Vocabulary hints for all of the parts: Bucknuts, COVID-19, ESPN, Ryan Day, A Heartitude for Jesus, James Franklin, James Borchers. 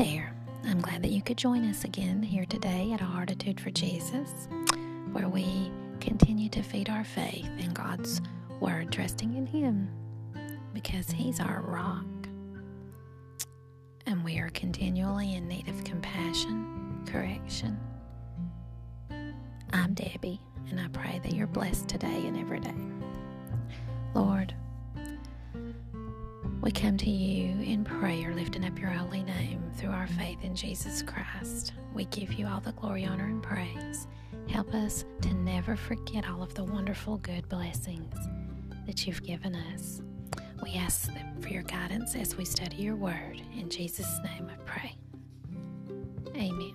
there. I'm glad that you could join us again here today at A Heartitude for Jesus, where we continue to feed our faith in God's Word, trusting in Him, because He's our rock, and we are continually in need of compassion, correction. I'm Debbie, and I pray that you're blessed today and every day. Lord, we come to you in prayer, lifting up your holy name through our faith in Jesus Christ. We give you all the glory, honor, and praise. Help us to never forget all of the wonderful, good blessings that you've given us. We ask for your guidance as we study your word. In Jesus' name I pray. Amen.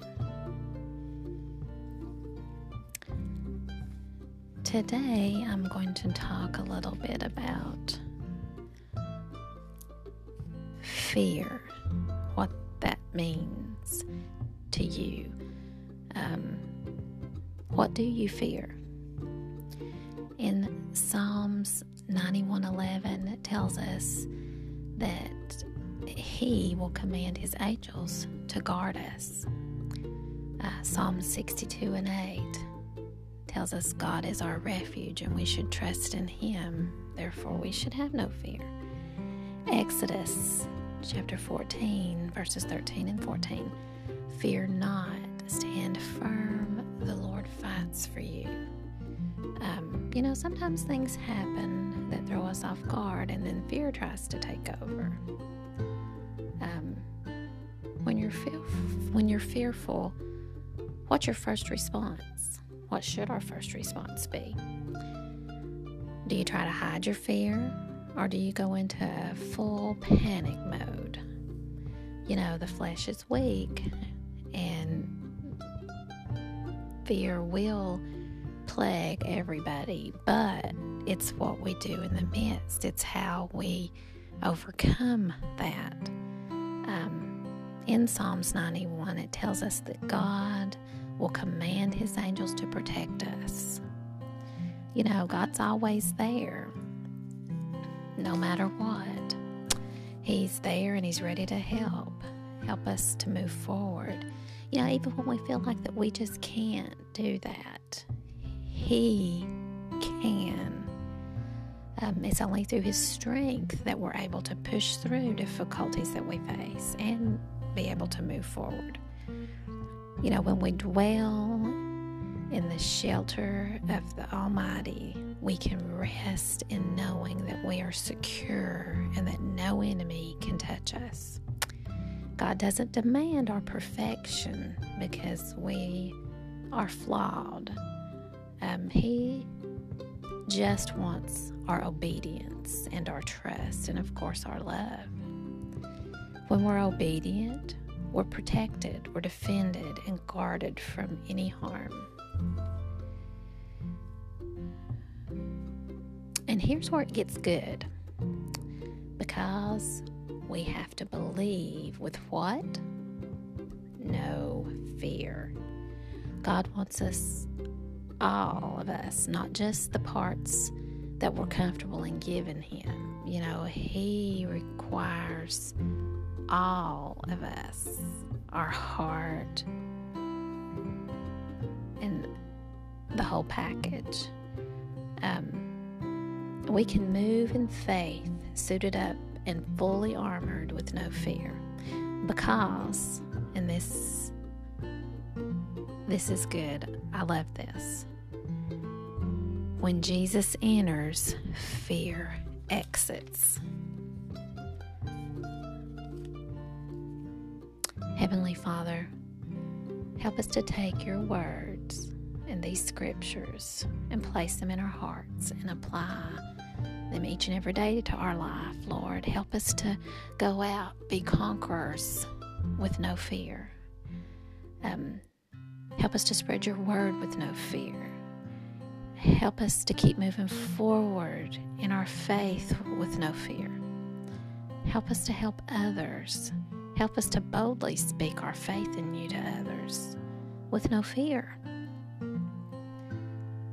Today I'm going to talk a little bit about fear, what that means to you. What do you fear? In Psalms 91:11, it tells us that He will command His angels to guard us. Psalm 62:8 tells us God is our refuge and we should trust in Him. Therefore, we should have no fear. Exodus chapter 14, verses 13 and 14. Fear not, stand firm, the Lord fights for you. Sometimes things happen that throw us off guard, and then fear tries to take over. When you're fearful, what's your first response? What should our first response be? Do you try to hide your fear? Or do you go into full panic mode? The flesh is weak, and fear will plague everybody, but it's what we do in the midst. It's how we overcome that. In Psalms 91, it tells us that God will command His angels to protect us. God's always there. No matter what, He's there and He's ready to help us to move forward. Even when we feel like that we just can't do that, He can. It's only through His strength that we're able to push through difficulties that we face and be able to move forward. When we dwell in the shelter of the Almighty, we can rest in knowing that we are secure and that no enemy can touch us. God doesn't demand our perfection because we are flawed. He just wants our obedience and our trust and, of course, our love. When we're obedient, we're protected, we're defended, and guarded from any harm. And here's where it gets good, because we have to believe with what? No fear. God wants us, all of us, not just the parts that we're comfortable in giving Him. He requires all of us, our heart, and the whole package. We can move in faith, suited up and fully armored with no fear. Because, and this is good, I love this. When Jesus enters, fear exits. Heavenly Father, help us to take your words and these scriptures and place them in our hearts and apply them each and every day to our life, Lord. Help us to go out, be conquerors with no fear. Help us to spread your word with no fear. Help us to keep moving forward in our faith with no fear. Help us to help others. Help us to boldly speak our faith in you to others with no fear.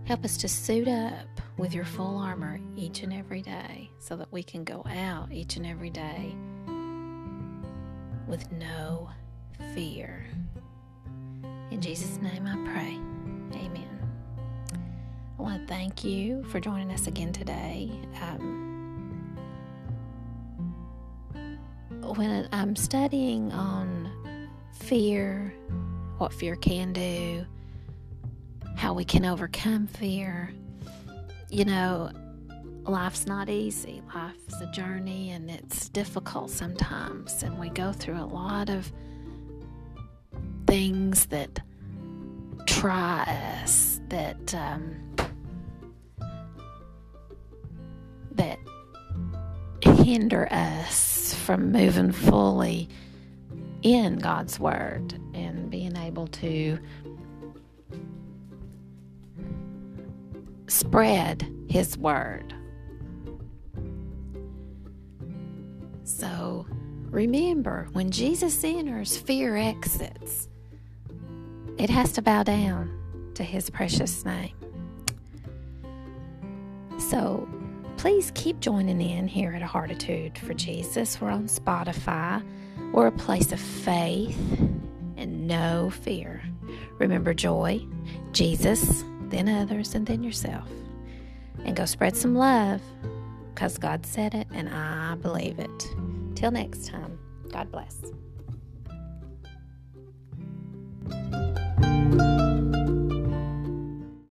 Help us to suit up with your full armor each and every day so that we can go out each and every day with no fear. In Jesus' name I pray. Amen. I want to thank you for joining us again today. When I'm studying on fear, what fear can do, how we can overcome fear, you know, life's not easy. Life's a journey, and it's difficult sometimes, and we go through a lot of things that try us, that hinder us from moving fully in God's Word and being able to spread His Word. So remember, when Jesus enters, fear exits. It has to bow down to His precious name. So please keep joining in here at A Heartitude for Jesus. We're on Spotify. We're a place of faith and no fear. Remember joy, Jesus, then others, and then yourself. And go spread some love, because God said it and I believe it. Till next time, God bless.